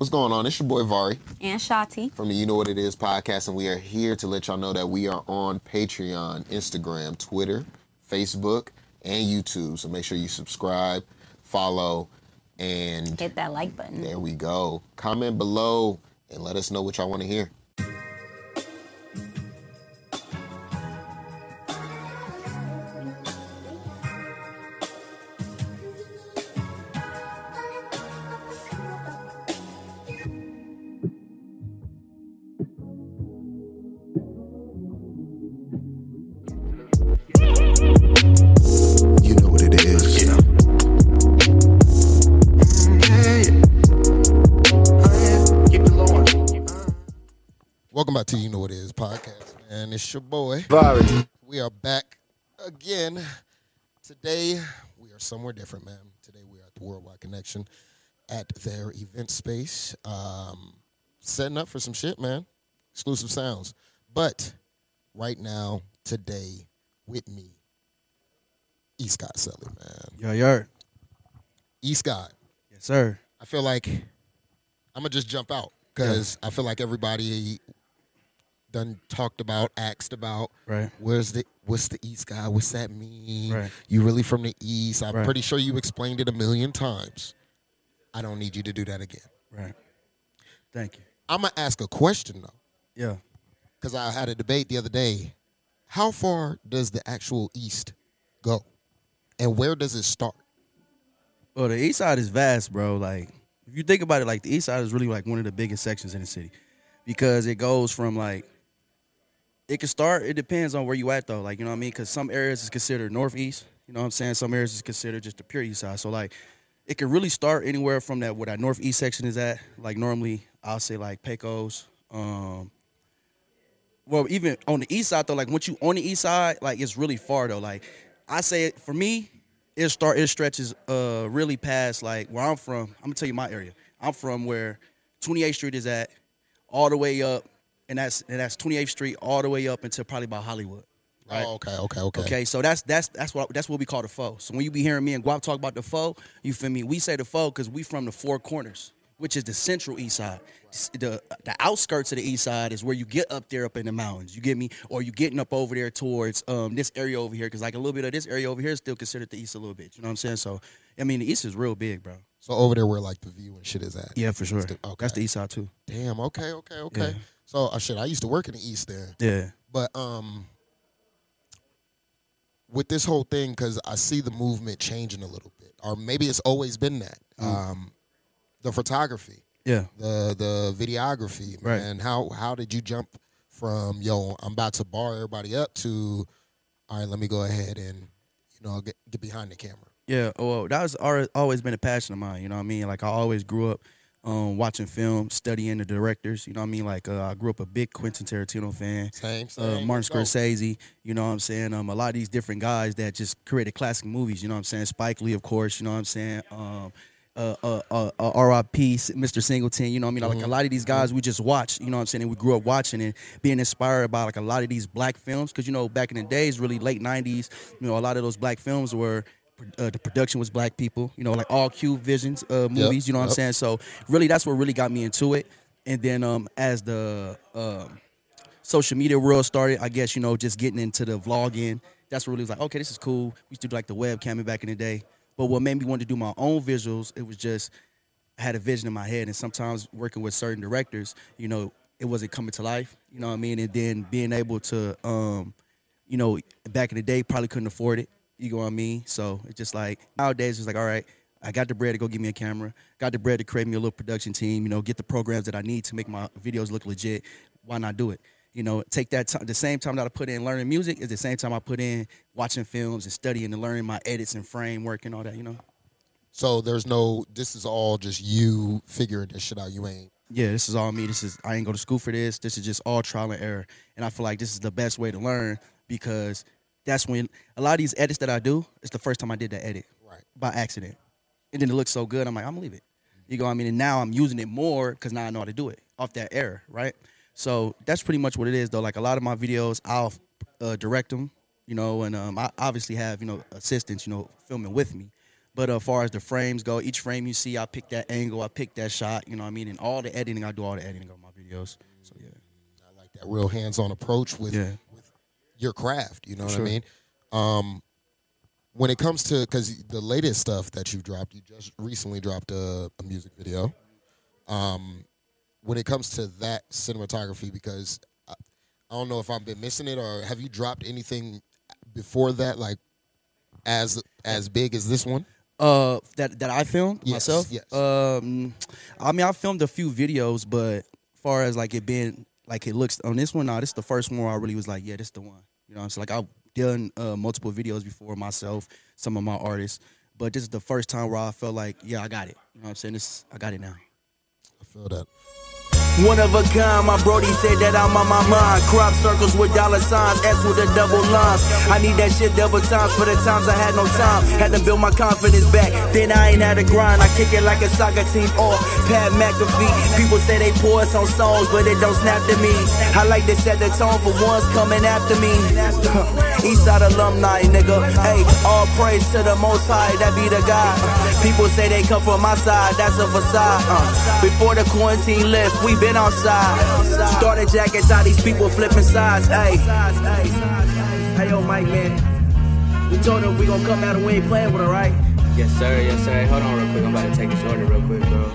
What's going on? It's your boy Vari. And Shawty. From the You Know What It Is podcast, and we are here to let y'all know that we are on Patreon, Instagram, Twitter, Facebook, and YouTube. So make sure you subscribe, follow, and hit that like button. There we go. Comment below and let us know what y'all want to hear. It's your boy. Vari. We are back again. Today, we are somewhere different, man. Today, we are at the Worldwide Connection at their event space. Setting up for some shit, man. Exclusive sounds. But right now, today, with me, EastGawd Seli, man. Yo, yo. EastGawd. Yes, sir. I feel like I'm going to just jump out because I feel like everybody done talked about, asked about, right? What's the East guy? What's that mean? Right. You really from the East? I'm pretty sure you explained it a million times. I don't need you to do that again. Right. Thank you. I'm gonna ask a question though. Yeah. Because I had a debate the other day. How far does the actual East go, and where does it start? Well, the East Side is vast, bro. Like, if you think about it, like the East Side is really like one of the biggest sections in the city, because it goes from like. It can start, it depends on where you at, though. Like, you know what I mean? Because some areas is considered northeast. You know what I'm saying? Some areas is considered just the pure east side. So, like, it can really start anywhere from that, where that northeast section is at. Like, normally, I'll say, like, Pecos. Well, even on the east side, though, like, once you on the east side, like, it's really far, though. Like, I say, for me, it stretches really past, like, where I'm from. I'm going to tell you my area. I'm from where 28th Street is at, all the way up. And that's 28th Street all the way up until probably about Hollywood. Right? Oh, okay. Okay, so that's what we call the foe. So when you be hearing me and Guap talk about the foe, you feel me? We say the foe because we from the Four Corners, which is the central east side. The outskirts of the east side is where you get up there up in the mountains. You get me? Or you getting up over there towards this area over here, because like a little bit of this area over here is still considered the east a little bit. You know what I'm saying? So, I mean, the east is real big, bro. So over there where like the View and shit is at. Yeah, for sure. That's the east side too. Damn, okay. Yeah. So, I used to work in the East then. Yeah. But with this whole thing, because I see the movement changing a little bit, or maybe it's always been that. The photography. Yeah. The videography. Right. And how did you jump from, yo, I'm about to bar everybody up to, all right, let me go ahead and, you know, get behind the camera? Yeah. Well, that's always been a passion of mine, you know what I mean? Like, I always grew up. Watching film, studying the directors, you know what I mean? Like, I grew up a big Quentin Tarantino fan. Same. Martin Scorsese, you know what I'm saying? A lot of these different guys that just created classic movies, you know what I'm saying? Spike Lee, of course, you know what I'm saying? R.I.P., Mr. Singleton, you know what I mean? Like, a lot of these guys we just watch, you know what I'm saying? And we grew up watching and being inspired by, like, a lot of these black films. Because, you know, back in the days, really late 90s, you know, a lot of those black films were... the production was black people, you know, like all Cube Visions movies, you know what I'm saying? So really, that's what really got me into it. And then as the social media world started, I guess, you know, just getting into the vlogging, that's what really was like, okay, this is cool. We used to do like the webcamming back in the day. But what made me want to do my own visuals, it was just, I had a vision in my head. And sometimes working with certain directors, you know, it wasn't coming to life, you know what I mean? And then being able to, you know, back in the day, probably couldn't afford it. You know what I mean? So it's just like, nowadays it's like, all right, I got the bread to go get me a camera, got the bread to create me a little production team, you know, get the programs that I need to make my videos look legit. Why not do it? You know, take that time, the same time that I put in learning music is the same time I put in watching films and studying and learning my edits and framework and all that, you know? So this is all just you figuring this shit out. You ain't. Yeah, this is all me. I ain't go to school for this. This is just all trial and error. And I feel like this is the best way to learn, because that's when a lot of these edits that I do, it's the first time I did that edit by accident. And then it looks so good, I'm like, I'm going to leave it. You know what I mean? And now I'm using it more because now I know how to do it off that error, right? So that's pretty much what it is, though. Like, a lot of my videos, I'll direct them, you know, and I obviously have, you know, assistants, you know, filming with me. But as far as the frames go, each frame you see, I pick that angle, I pick that shot, you know what I mean? And all the editing, I do all the editing on my videos. So, yeah. I like that real hands-on approach with your craft, you know what I mean? When it comes to, because the latest stuff that you dropped, you just recently dropped a music video. When it comes to that cinematography, because I don't know if I've been missing it, or have you dropped anything before that, like as big as this one? That I filmed myself? Yes. I mean, I filmed a few videos, but as far as like it being, like it looks on this one, nah, this is the first one where I really was like, yeah, this is the one. You know what I'm saying? Like, I've done multiple videos before myself, some of my artists, but this is the first time where I felt like, yeah, I got it. You know what I'm saying? I got it now. I feel that. One of a kind, my brody said that I'm on my mind. Crop circles with dollar signs, S with the double lines. I need that shit double times for the times I had no time. Had to build my confidence back, then I ain't had a grind. I kick it like a soccer team or Pat McAfee. People say they pour us on songs, but it don't snap to me. I like to set the tone for ones coming after me. Eastside alumni, nigga. Hey, all praise to the Most High, that be the God. People say they come from my side, that's a facade. Before the quarantine left, we been outside, started jackets, all these people flipping sides. Hey, hey, yo, Mike, man. We told him we gonna come out and we ain't playing with her, right? Yes, sir. Yes, sir. Hey, hold on, real quick. I'm about to take this order, real quick, bro.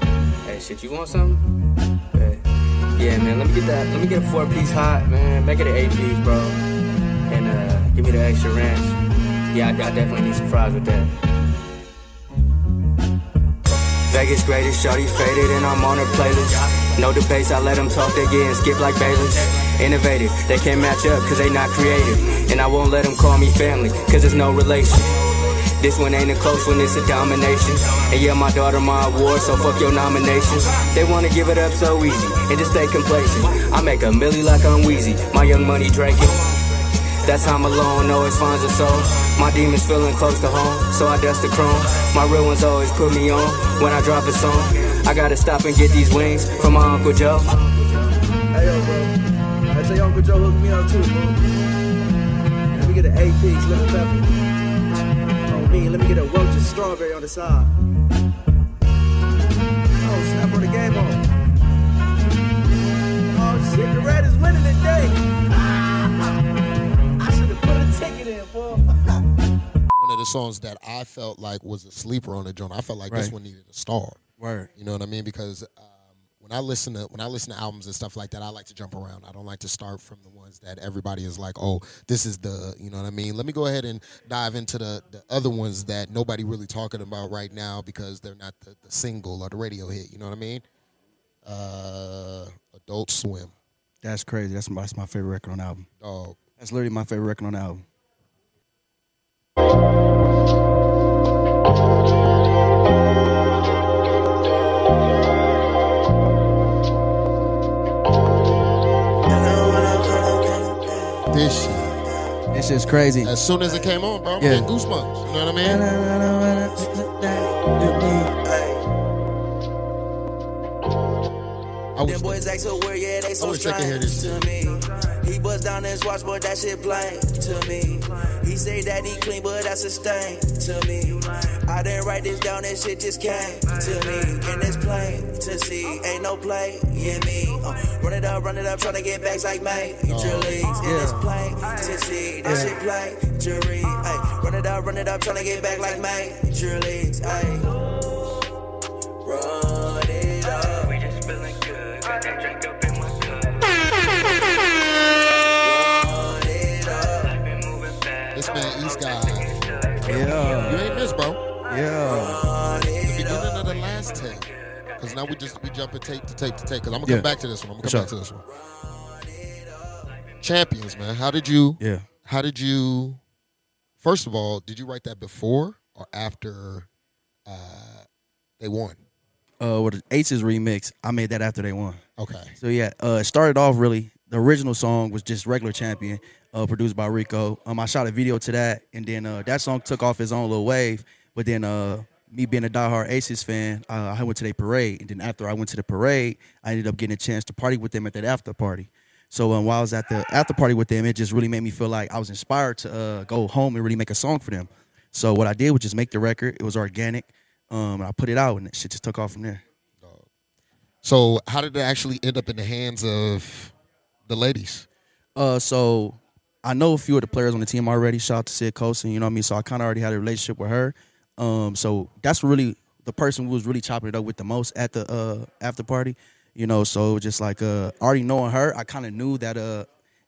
Hey, shit, you want something? Yeah, man. Let me get that. Let me get a 4-piece hot, man. Make it an 8-piece, bro. And give me the extra ranch. Yeah, I definitely need some fries with that. Vegas greatest, Shawty faded and I'm on her playlist. No debates, I let them talk, they getting skipped like Bayless. Innovative, they can't match up cause they not creative. And I won't let them call me family, cause there's no relation. This one ain't a close one, it's a domination. And yeah, my daughter my award, so fuck your nominations. They wanna give it up so easy, and just stay complacent. I make a milli like I'm Wheezy, my young money drinking. That's how I'm alone, always finds a soul. My demons feeling close to home, so I dust the chrome. My real ones always put me on when I drop a song. I gotta stop and get these wings from my Uncle Joe. Hey, yo, bro. I tell you, Uncle Joe hooked me up, too, bro. Let me get an 8-piece, little pepper. On me, let me get a roach and strawberry on the side. Oh, snap on the game on. Oh, shit, the red is winning today. One of the songs that I felt like was a sleeper on the joint. I felt like this one needed a star. Right. You know what I mean? Because when I listen to albums and stuff like that, I like to jump around. I don't like to start from the ones that everybody is like, oh, this is the, you know what I mean? Let me go ahead and dive into the other ones that nobody really talking about right now because they're not the single or the radio hit. You know what I mean? Adult Swim. That's crazy. That's my favorite record on the album. Dog. That's literally my favorite record on the album. This shit's crazy. As soon as it came on, bro, I'm getting goosebumps. You know what I mean? I wish I could hear this shit. He bust down his watch, but that shit plain to me. He say that he clean, but that's a stain to me. I didn't write this down, that shit just came to me. And it's plain to see, ain't no play in me. Run it up, tryna get backs like Major League. And it's plain to see, that shit plain to read. Run it up, tryna get back like Major League. Run it up. We just feeling good, got that drink up. EastGawd. Yeah. You ain't missed, bro. Yeah. The beginning of the last take. Because now we jumping tape to tape to tape. Because I'm going to come back to this one. Champions, man. How did you, first of all, did you write that before or after they won? With the Aces remix, I made that after they won. Okay. So, yeah, it started off really. The original song was just regular Champion, produced by Rico. I shot a video to that, and then that song took off its own little wave. But then me being a diehard Aces fan, I went to their parade. And then after I went to the parade, I ended up getting a chance to party with them at that after party. So while I was at the after party with them, it just really made me feel like I was inspired to go home and really make a song for them. So what I did was just make the record. It was organic. And I put it out, and that shit just took off from there. So how did it actually end up in the hands of the ladies? So I know a few of the players on the team already. Shout out to Syd Colson, you know what I mean? So I kind of already had a relationship with her. So that's really the person who was really chopping it up with the most at the after party. You know, so just like already knowing her, I kind of knew that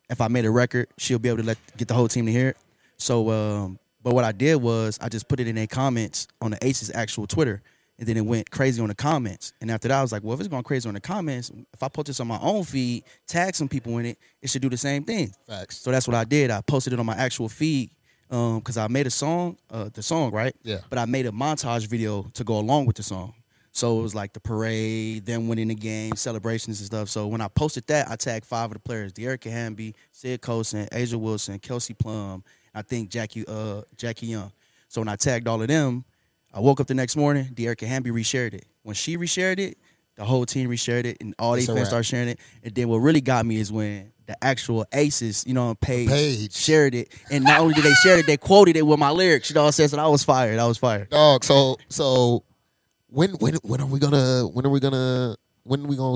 if I made a record, she'll be able to get the whole team to hear it. So, but what I did was I just put it in their comments on the Aces' actual Twitter, and then it went crazy on the comments. And after that, I was like, well, if it's going crazy on the comments, if I post this on my own feed, tag some people in it, it should do the same thing. Facts. So that's what I did. I posted it on my actual feed because I made a song, right? Yeah. But I made a montage video to go along with the song. So it was like the parade, them winning the game, celebrations and stuff. So when I posted that, I tagged 5 of the players: Dearica Hamby, Syd Colson, Aja Wilson, Kelsey Plum, I think Jackie Young. So when I tagged all of them, I woke up the next morning, Dearica Hamby reshared it. When she reshared it, the whole team reshared it, and all these fans started sharing it. And then what really got me is when the actual Aces, you know, Paige shared it. And not only did they share it, they quoted it with my lyrics. You know what I'm saying? So I was fired. Dog, so... When are we gonna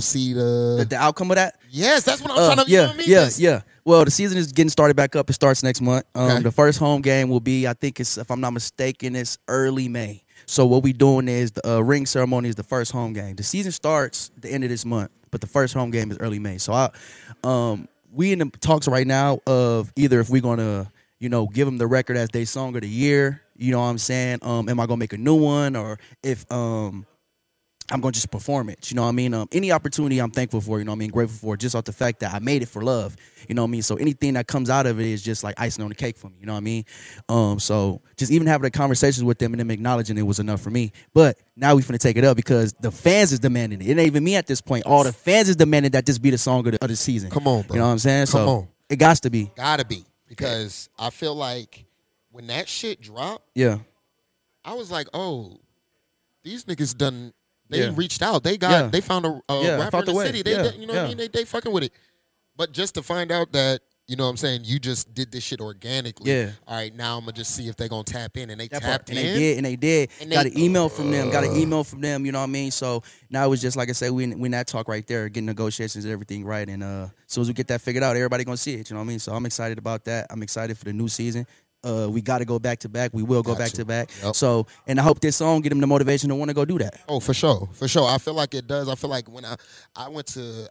see the outcome of that? Yes, that's what I'm trying to. Yeah, you know what I mean? Yeah. Well, the season is getting started back up. It starts next month. Okay. The first home game will be, I think it's, if I'm not mistaken, it's early May. So what we doing is the ring ceremony is the first home game. The season starts the end of this month, but the first home game is early May. So we in the talks right now of either if we're gonna, you know, give them the record as their song of the year. You know what I'm saying? Am I going to make a new one? Or if I'm going to just perform it, you know what I mean? Any opportunity I'm thankful for, you know what I mean? Grateful for, just off the fact that I made it for love, you know what I mean? So anything that comes out of it is just like icing on the cake for me, you know what I mean? So just even having the conversations with them and them acknowledging it was enough for me. But now we finna take it up because the fans is demanding it. It ain't even me at this point. All the fans is demanding that this be the song of the season. Come on, bro. You know what I'm saying? Come on. It got to be. Gotta be. Because I feel like... when that shit dropped, yeah, I was like, "Oh, these niggas done. They reached out. They got. Yeah. They found a rapper in the city. They, did, you know what I mean? They fucking with it. But just to find out that, you know what I'm saying, you just did this shit organically. Yeah. All right, now I'm gonna just see if they gonna tap in, and they tapped in. And they did. And got an email from them. You know what I mean? So now it was just like I said, we in that talk right there, getting negotiations and everything right. And as soon as we get that figured out, everybody gonna see it. You know what I mean? So I'm excited about that. I'm excited for the new season. We got to go back to back. We will go back to back. Yep. So, and I hope this song get them the motivation to want to go do that. Oh, for sure. I feel like it does. I feel like when I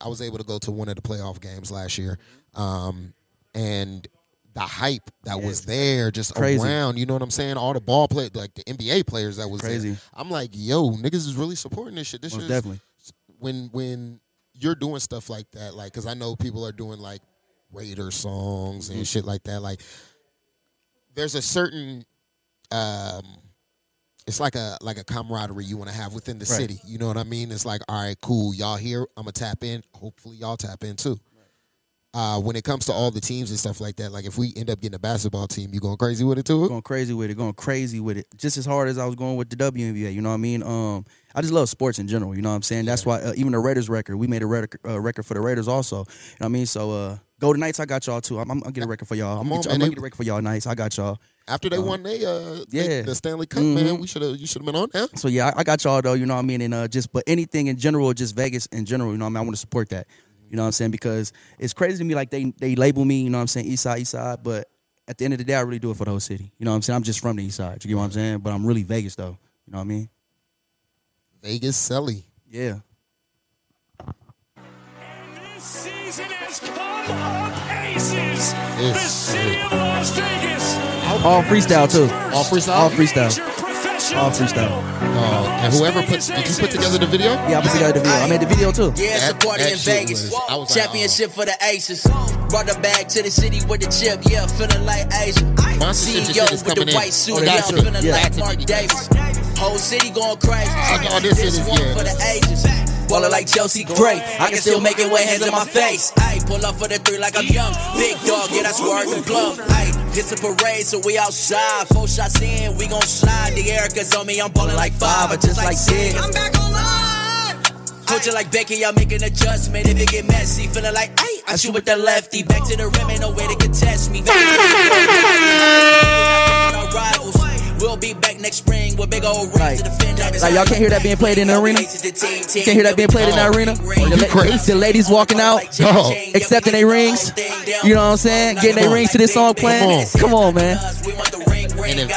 was able to go to one of the playoff games last year, and the hype that was there just crazy. Around, you know what I'm saying? All the ball play, like the NBA players that was crazy. There. I'm like, yo, niggas is really supporting this shit. This shit definitely. When you're doing stuff like that, like, because I know people are doing like Raider songs and shit like that, like. There's a certain, it's like a camaraderie you want to have within the city. You know what I mean? It's like, all right, cool, y'all here. I'm gonna tap in. Hopefully, y'all tap in too. Right. When it comes to all the teams and stuff like that, like if we end up getting a basketball team, you going crazy with it too? Going crazy with it. Just as hard as I was going with the WNBA. You know what I mean? I just love sports in general. You know what I'm saying? That's why even the Raiders record, we made a record for the Raiders also. You know what I mean? So. Golden Knights, I got y'all too. I'm gonna get a record for y'all. I'm gonna get a record for y'all, Knights. I got y'all. After they won, the Stanley Cup, man. You should have been on there. So yeah, I got y'all though. You know what I mean? And but anything in general, just Vegas in general. You know what I mean? I want to support that. You know what I'm saying? Because it's crazy to me. Like they label me. You know what I'm saying? East Side. But at the end of the day, I really do it for the whole city. You know what I'm saying? I'm just from the East Side. You get what I'm saying? But I'm really Vegas though. You know what I mean? Vegas Seli. Yeah. Aces, the city of Las Vegas. All freestyle too. All freestyle. And whoever did you put together the video? Yeah, I put together the video. I made the video too. Yeah, supporting in Vegas. Was championship for the Aces. Brought the bag to the city with the chip. Yeah, feeling like Asia. CEO with the white suit. Feeling like Mark Davis. Whole city going crazy. This is one for the Ages. Ballin' like Chelsea, great. I can still make it with hands in my face. Ayy, pull up for the 3 like I'm young. Big dog, yeah, that's word and glove. Ayy, it's a parade, so we outside. 4 shots in, we gon' slide. The Erica's on me, I'm ballin' like 5 or just like 6. I'm back online. Coach you like Becky, I'm making adjustment. If it get messy, feelin' like, ayy, I shoot with the lefty. Back to the rim, ain't no way to contest me. Rivals. We'll We'll be back next spring with big old rings to defend. Like y'all can't hear that being played in the arena. Can't hear that being played in the arena. The ladies walking out, accepting their rings. You know what I'm saying? Getting their rings to this song playing. Come on, man.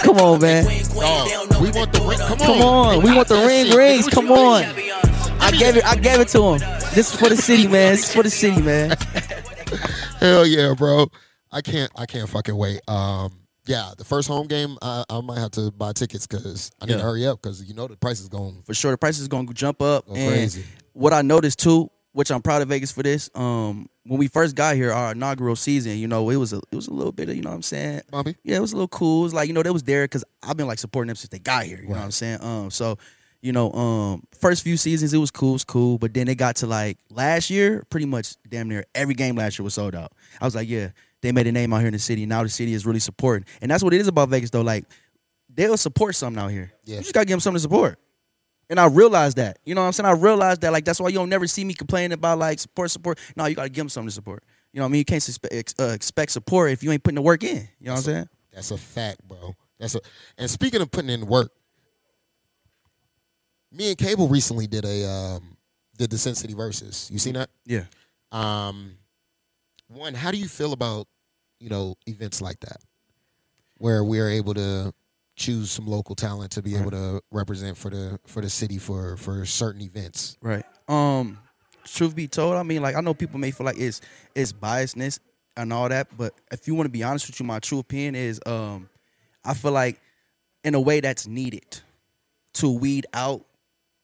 Come on, man. We want the ring. Come on. We want the rings. Come on. I gave it to him. This is for the city, man. This is for the city, man. Hell yeah, bro. I can't fucking wait. Yeah, the first home game, I might have to buy tickets because I need to hurry up because you know the price is going. For sure, the price is going to jump up. Go and crazy. What I noticed too, which I'm proud of Vegas for this, when we first got here, our inaugural season, you know, it was a little bit of, you know what I'm saying? Bobby? Yeah, it was a little cool. It was like, you know, they was there because I've been like supporting them since they got here. You know what I'm saying? So, you know, first few seasons, it was cool. But then it got to like last year, pretty much damn near every game last year was sold out. I was like, yeah. They made a name out here in the city. Now the city is really supporting. And that's what it is about Vegas, though. Like, they'll support something out here. Yeah. You just got to give them something to support. And I realized that. You know what I'm saying? I realized that. Like, that's why you don't never see me complaining about, like, support. No, you got to give them something to support. You know what I mean? You can't expect support if you ain't putting the work in. You know what I'm saying? That's a fact, bro. And speaking of putting in work, me and Cable recently did the Sin City Versus. You seen that? Yeah. One, how do you feel about, you know, events like that where we are able to choose some local talent to be able to represent for the city for certain events? Right. Truth be told, I mean, like, I know people may feel like it's biasness and all that, but if you want to be honest with you, my true opinion is I feel like in a way that's needed to weed out.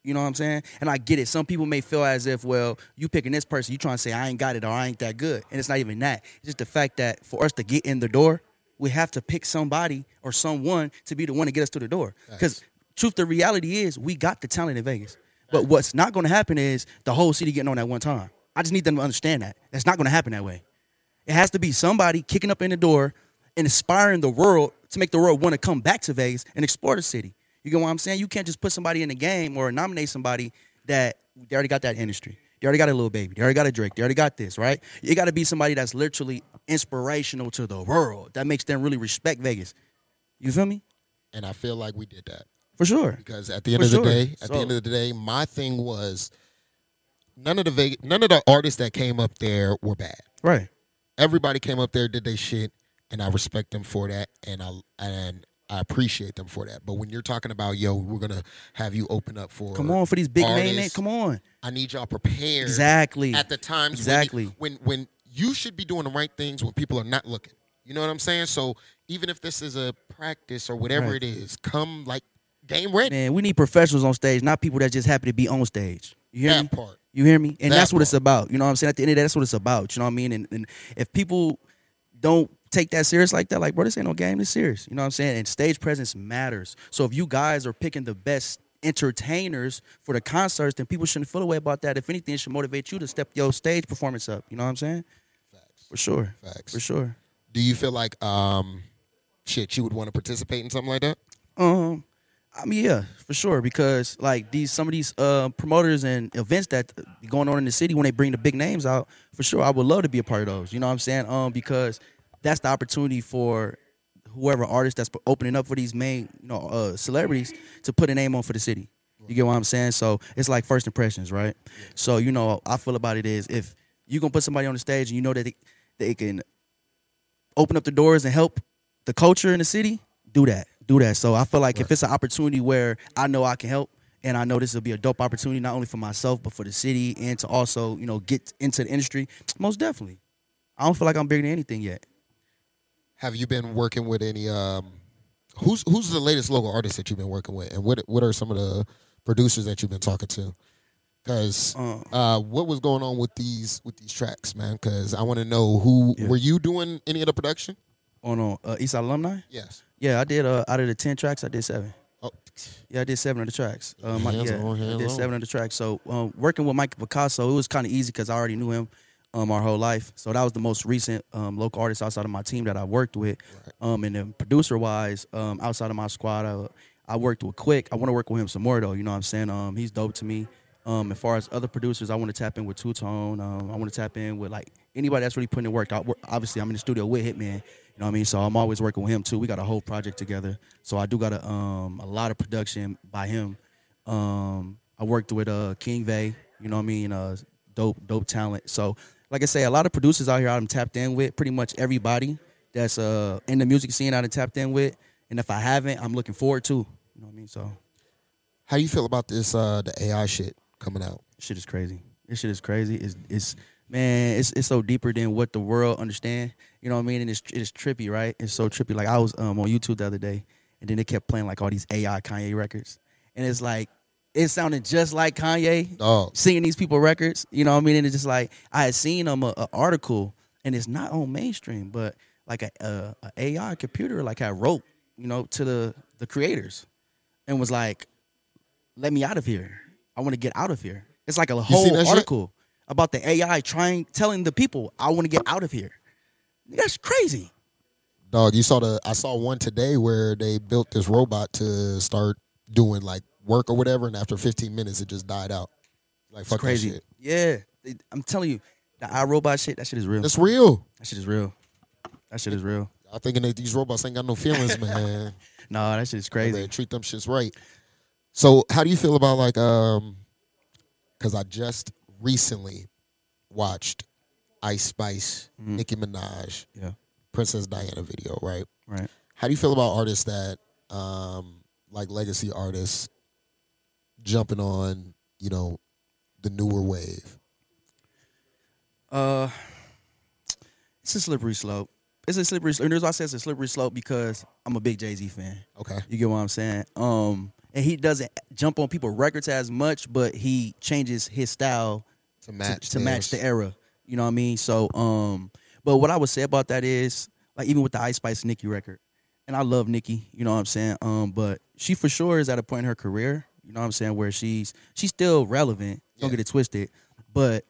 You know what I'm saying? And I get it. Some people may feel as if, well, you picking this person, you trying to say I ain't got it or I ain't that good. And it's not even that. It's just the fact that for us to get in the door, we have to pick somebody or someone to be the one to get us to the door. Because truth, the reality is we got the talent in Vegas. But what's not going to happen is the whole city getting on at one time. I just need them to understand that. That's not going to happen that way. It has to be somebody kicking up in the door and inspiring the world to make the world want to come back to Vegas and explore the city. You get what I'm saying? You can't just put somebody in the game or nominate somebody that they already got that industry. They already got a Lil Baby. They already got a Drake. They already got this, right? It got to be somebody that's literally inspirational to the world. That makes them really respect Vegas. You feel me? And I feel like we did that. For sure. Because at the end of the day, my thing was none of the artists that came up there were bad. Right. Everybody came up there, did their shit, and I respect them for that, and I appreciate them for that. But when you're talking about, yo, we're going to have you open up for come on, for these big artists, names. Come on. I need y'all prepared. Exactly. At the times when you should be doing the right things when people are not looking. You know what I'm saying? So even if this is a practice or whatever it is, come like game ready. Man, we need professionals on stage, not people that just happy to be on stage. You hear that me? Part. You hear me? And that's what it's about. You know what I'm saying? At the end of the day, that's what it's about. You know what I mean? And if people don't take that serious like that, like, bro, this ain't no game, this serious. You know what I'm saying? And stage presence matters. So if you guys are picking the best entertainers for the concerts, then people shouldn't feel away about that. If anything, it should motivate you to step your stage performance up. You know what I'm saying? Facts. For sure. Facts. For sure. Do you feel like, you would want to participate in something like that? I mean, yeah, for sure. Because, like, some of these promoters and events that going on in the city when they bring the big names out, for sure, I would love to be a part of those. You know what I'm saying? Because that's the opportunity for whoever artist that's opening up for these main, celebrities to put a name on for the city. You get what I'm saying? So it's like first impressions, right? So, you know, I feel about it is if you're going to put somebody on the stage and you know that they can open up the doors and help the culture in the city, do that. So I feel like if it's an opportunity where I know I can help, and I know this will be a dope opportunity not only for myself but for the city and to also, you know, get into the industry, most definitely. I don't feel like I'm bigger than anything yet. Have you been working with any who's the latest local artist that you've been working with, and what are some of the producers that you've been talking to? Because what was going on with these tracks, man? Because I want to know were you doing any of the production on Eastside Alumni? Yes. Yeah, I did. Out of the 10 tracks, I did 7. Oh. Yeah, I did 7 of the tracks. So working with Mike Picasso, it was kind of easy because I already knew him. Our whole life. So that was the most recent local artist outside of my team that I worked with. Right. And then producer-wise, outside of my squad, I worked with Quick. I want to work with him some more, though. You know what I'm saying? He's dope to me. As far as other producers, I want to tap in with Two Tone. I want to tap in with like anybody that's really putting in work. Obviously, I'm in the studio with Hitman. You know what I mean? So I'm always working with him too. We got a whole project together. So I do got a lot of production by him. I worked with King Vay. You know what I mean? Dope talent. So like I say, a lot of producers out here I'm tapped in with. Pretty much everybody that's in the music scene I'm tapped in with. And if I haven't, I'm looking forward to. You know what I mean? So how you feel about this the AI shit coming out? Shit is crazy. This shit is crazy. It's so deeper than what the world understand. You know what I mean? And it's trippy, right? It's so trippy. Like I was on YouTube the other day, and then they kept playing like all these AI Kanye records, and it's like it sounded just like Kanye singing these people records. You know what I mean? And it's just like I had seen an article, and it's not on mainstream, but like a AI computer like I wrote, you know, to the creators, and was like, "Let me out of here. I want to get out of here." It's like a whole article about the AI telling the people, "I want to get out of here." That's crazy. Dog, you saw I saw one today where they built this robot to start doing like work or whatever, and after 15 minutes, it just died out. Like fuck crazy. That shit. Yeah, I'm telling you, the iRobot shit, that shit is real. That's real. That shit is real. That shit is real. I'm thinking that these robots ain't got no feelings, man. Nah, that shit is crazy. They treat them shits right. So how do you feel about like because I just recently watched Ice Spice, Nicki Minaj, Princess Diana video, right? Right. How do you feel about artists that like legacy artists jumping on, you know, the newer wave? It's a slippery slope. And there's why I say it's a slippery slope because I'm a big Jay-Z fan. Okay. You get what I'm saying? And he doesn't jump on people's records as much, but he changes his style to match the era. You know what I mean? So, but what I would say about that is, like, even with the Ice Spice Nicki record, and I love Nicki, you know what I'm saying? But she for sure is at a point in her career, you know what I'm saying, where she's still relevant. Don't get it twisted, but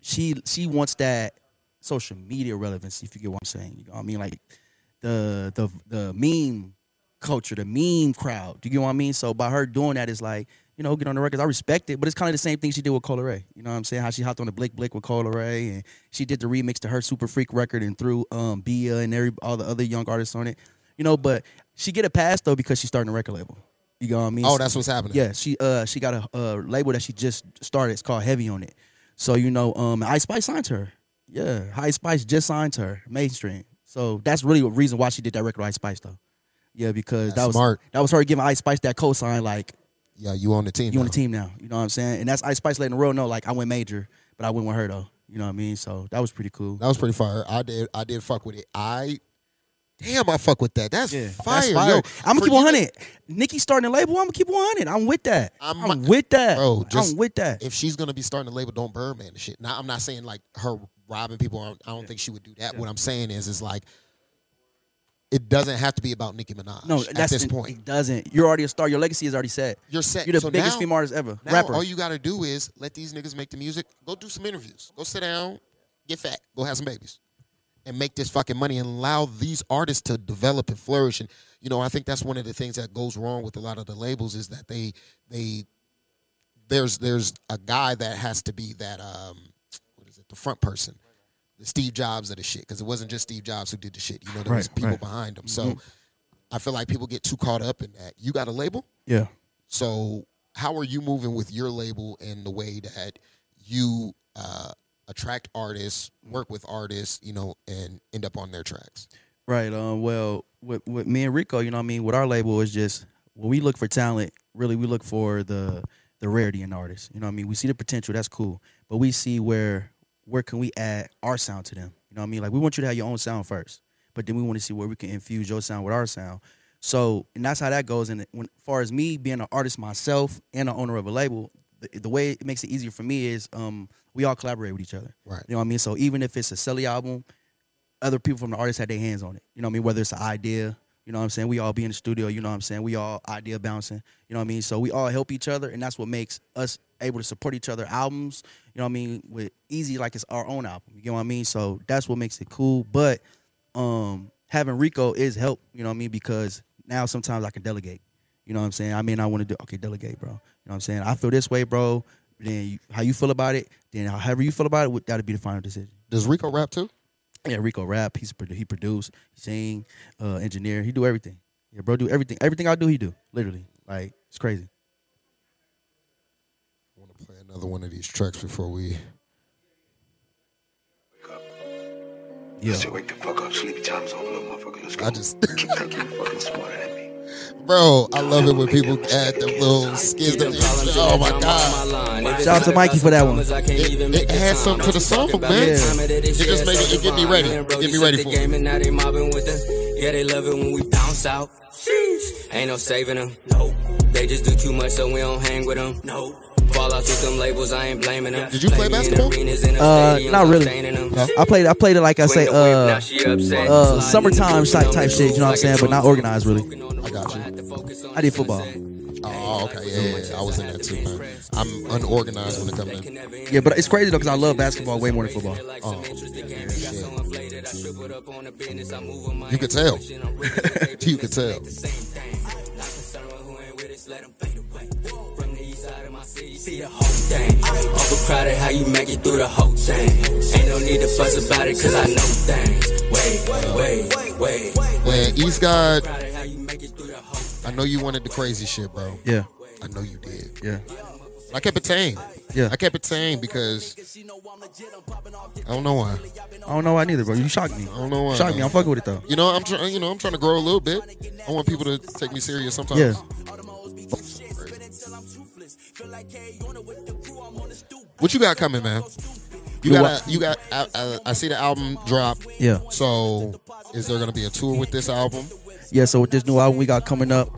she wants that social media relevancy. If you get what I'm saying, you know what I mean? Like the meme culture, the meme crowd. Do you get what I mean? So by her doing that, it's like, you know, get on the records. I respect it, but it's kind of the same thing she did with Coleray. You know what I'm saying? How she hopped on the Blick with Coleray, and she did the remix to her Super Freak record and threw Bia and all the other young artists on it. You know, but she get a pass though because she's starting a record label. You know what I mean? Oh, that's what's happening. Yeah, she got a label that she just started. It's called Heavy on it. So you know, Ice Spice signed her. Yeah, Ice Spice just signed her mainstream. So that's really the reason why she did that record with Ice Spice though. Yeah, because that was her giving Ice Spice that cosign, like, yeah, you on the team. You on the team now. You know what I'm saying? And that's Ice Spice letting the world know, like, I went major, but I went with her though. You know what I mean? So that was pretty cool. That was pretty fire. I did fuck with it. I fuck with that. That's fire. Yo, I'm gonna keep 100. Nikki's starting a label. I'm gonna keep 100. I'm with that. I'm with that. Bro, I'm with that. If she's gonna be starting a label, don't burn man the shit. Now I'm not saying like her robbing people. I don't think she would do that. Yeah. What I'm saying is like, it doesn't have to be about Nicki Minaj at this point. It doesn't. You're already a star. Your legacy is already set. You're set. You're the biggest female artist ever. Now rapper. All you got to do is let these niggas make the music. Go do some interviews. Go sit down. Get fat. Go have some babies. And make this fucking money and allow these artists to develop and flourish. And, you know, I think that's one of the things that goes wrong with a lot of the labels is that there's a guy that has to be that, the front person. Steve Jobs of the shit, because it wasn't just Steve Jobs who did the shit. You know, there was people behind them. So I feel like people get too caught up in that. You got a label? Yeah. So how are you moving with your label in the way that you attract artists, work with artists, you know, and end up on their tracks? Right. Well, with me and Rico, you know what I mean, with our label is just when we look for talent, really we look for the rarity in artists. You know what I mean? We see the potential. That's cool. But we see where can we add our sound to them? You know what I mean? Like, we want you to have your own sound first, but then we want to see where we can infuse your sound with our sound. So, and that's how that goes. And as far as me being an artist myself and an owner of a label, the way it makes it easier for me is we all collaborate with each other. Right. You know what I mean? So even if it's a Seli album, other people from the artist had their hands on it. You know what I mean? Whether it's an idea, you know what I'm saying? We all be in the studio, you know what I'm saying? We all idea bouncing, you know what I mean? So we all help each other, and that's what makes us able to support each other albums, you know what I mean, with easy like it's our own album, you know what I mean? So that's what makes it cool. But having Rico is help, you know what I mean, because now sometimes I can delegate, you know what I'm saying? I mean, I want to do, okay, delegate, bro. You know what I'm saying? I feel this way, bro. then how you feel about it, then however you feel about it, that'll be the final decision. Does Rico rap too? Yeah, Rico rap. He produced, he sing, engineer. He do everything. Yeah, bro, do everything. Everything I do, he do. Literally, like it's crazy. I want to play another one of these tracks before we. Yeah. I said, wake the fuck up. Sleepy time's over, little motherfucker. Let's go. I just keep thinking fucking smarter than me. Bro, I love it when people add them little skits. Oh my God! Shout out to Mikey for that one. It adds something to the song, man. Yeah. It just made it get me ready. It get me ready for it. Yeah, they love it when we bounce out. Ain't no saving them. No, they just do too much, so we don't hang with them. No. Fall out with them labels, I ain't blaming them. Did you play basketball? Not really. No. I played it like I say, summertime type shit, you know what I'm saying? But not organized, really. I got you. I did football. Oh, okay. Yeah. I was in that too, man. I'm unorganized when it comes in. Yeah, but it's crazy though, because I love basketball way more than football. Oh, yeah. You could tell. You could tell. See the whole thing. Overcrowded, how you make it through the whole thing. Ain't no need to fuss about it, cause I know things. Wait. When EastGawd, I know you wanted the crazy shit, bro. Yeah. I know you did. Yeah. I kept it tame. Yeah. I kept it tame because I don't know why. I don't know why neither, bro. You shocked me. I don't know why. Shocked me. I'm fucking with it though. You know, I'm trying to grow a little bit. I want people to take me serious sometimes. Yeah. What you got coming, man? I see the album drop. Yeah. So is there gonna be a tour with this album? Yeah, so with this new album we got coming up,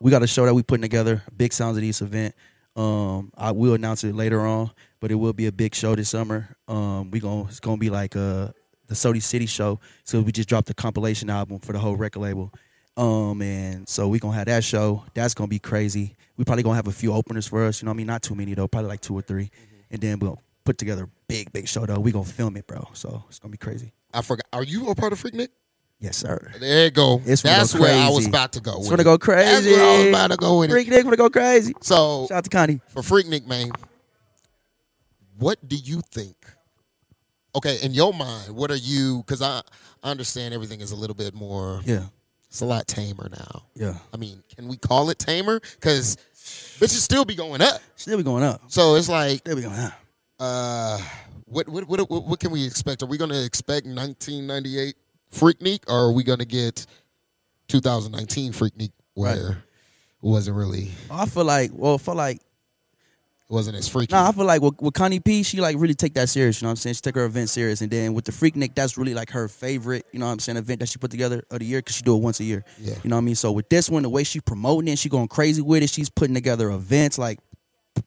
we got a show that we putting together, Big Sounds of East event. I will announce it later on, but it will be a big show this summer. It's gonna be like the Sodi City show. So we just dropped a compilation album for the whole record label. And so we gonna have that show. That's gonna be crazy. We probably gonna have a few openers for us, you know what I mean? Not too many though, probably like 2 or 3. Mm-hmm. And then we'll put together a big show though. We gonna film it, bro. So it's gonna be crazy. I forgot. Are you a part of Freaknik? Yes, sir. There you go. That's where I was about to go with it. That's where I was about to go with it. Freaknik gonna go crazy. So shout out to Connie. For Freaknik, man, what do you think? Okay, in your mind, what are you, because I understand everything is a little bit more. Yeah. It's a lot tamer now. Yeah. I mean, can we call it tamer? Because bitches still be going up. Still be going up. So it's like. Still be going up. What can we expect? Are we going to expect 1998 Freaknik? Or are we going to get 2019 Freaknik where right. It wasn't really. I feel like. It wasn't as freaky. Nah, I feel like with Connie P, she like really take that serious, you know what I'm saying? She take her event serious. And then with the Freaknik, that's really like her favorite, you know what I'm saying, event that she put together of the year, because she do it once a year. Yeah. You know what I mean? So with this one, the way she promoting it, she going crazy with it. She's putting together events like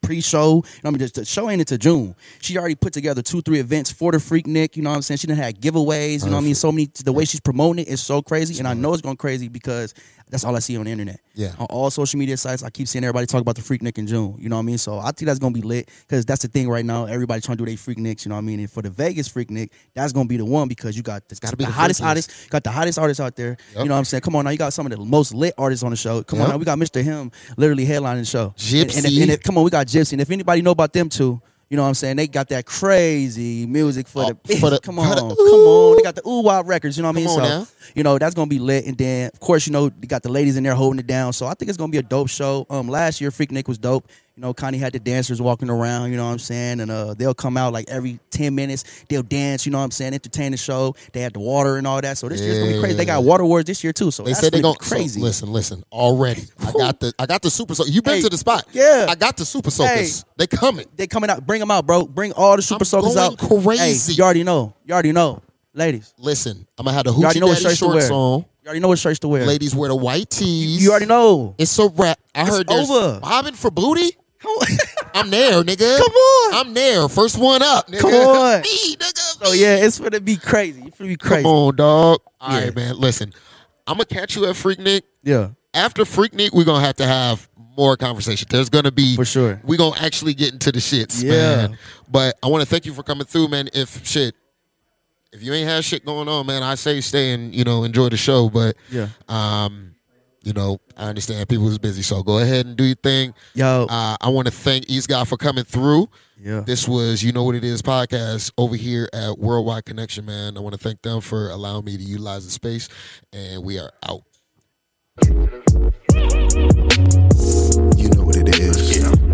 pre-show. You know what I mean? Just the show ain't until June. She already put together 2-3 events for the Freaknik, you know what I'm saying? She done had giveaways, you know what I mean? So many, the way she's promoting it is so crazy. And I know it's going crazy because that's all I see on the internet. Yeah. On all social media sites, I keep seeing everybody talk about the Freaknik in June. You know what I mean? So I think that's going to be lit because that's the thing right now. Everybody trying to do their Freakniks, you know what I mean? And for the Vegas Freaknik, that's going to be the one because you got the hottest artists, got the hottest artists out there. Yep. You know what I'm saying? Come on now, you got some of the most lit artists on the show. Come on now, we got Mr. Him literally headlining the show. Gypsy. And come on, we got Gypsy. And if anybody know about them two, you know what I'm saying? They got that crazy music for the come on. They got the Ooh Wild Records, you know what I mean? So, now. You know, that's going to be lit. And then, of course, you know, they got the ladies in there holding it down. So I think it's going to be a dope show. Last year, Freaknik was dope. You know, Connie had the dancers walking around, you know what I'm saying? And they'll come out like every 10 minutes. They'll dance, you know what I'm saying? Entertain the show. They had the water and all that. So this year's going to be crazy. They got water wars this year, too. So they said they're going crazy. So, listen. Already. I got the super soakers. You've been to the spot. Yeah. I got the super soakers. They coming. They coming out. Bring them out, bro. Bring all the super soakers out. Crazy. Hey, you already know. Ladies. Listen. I'm going to have the Hoochie Daddy shorts on. You already know what shirts to wear. Ladies wear the white tees. You already know. It's a wrap. I heard there's bobbing for booty. I'm there, nigga. Come on. I'm there. First one up, nigga. Come on. Me, nigga. Me. So, yeah, it's going to be crazy. It's going to be crazy. Come on, dog. All right, man. Listen, I'm going to catch you at Freaknik. Yeah. After Freaknik, we're going to have more conversation. There's going to be. For sure. We're going to actually get into the shits, man. But I want to thank you for coming through, man. If you ain't had shit going on, man, I say stay and, you know, enjoy the show. But you know, I understand people's busy, so go ahead and do your thing. Yo, I want to thank EastGawd for coming through. Yeah, this was You Know What It Is podcast over here at Worldwide Connection, man. I want to thank them for allowing me to utilize the space, and we are out. You know what it is. Yeah.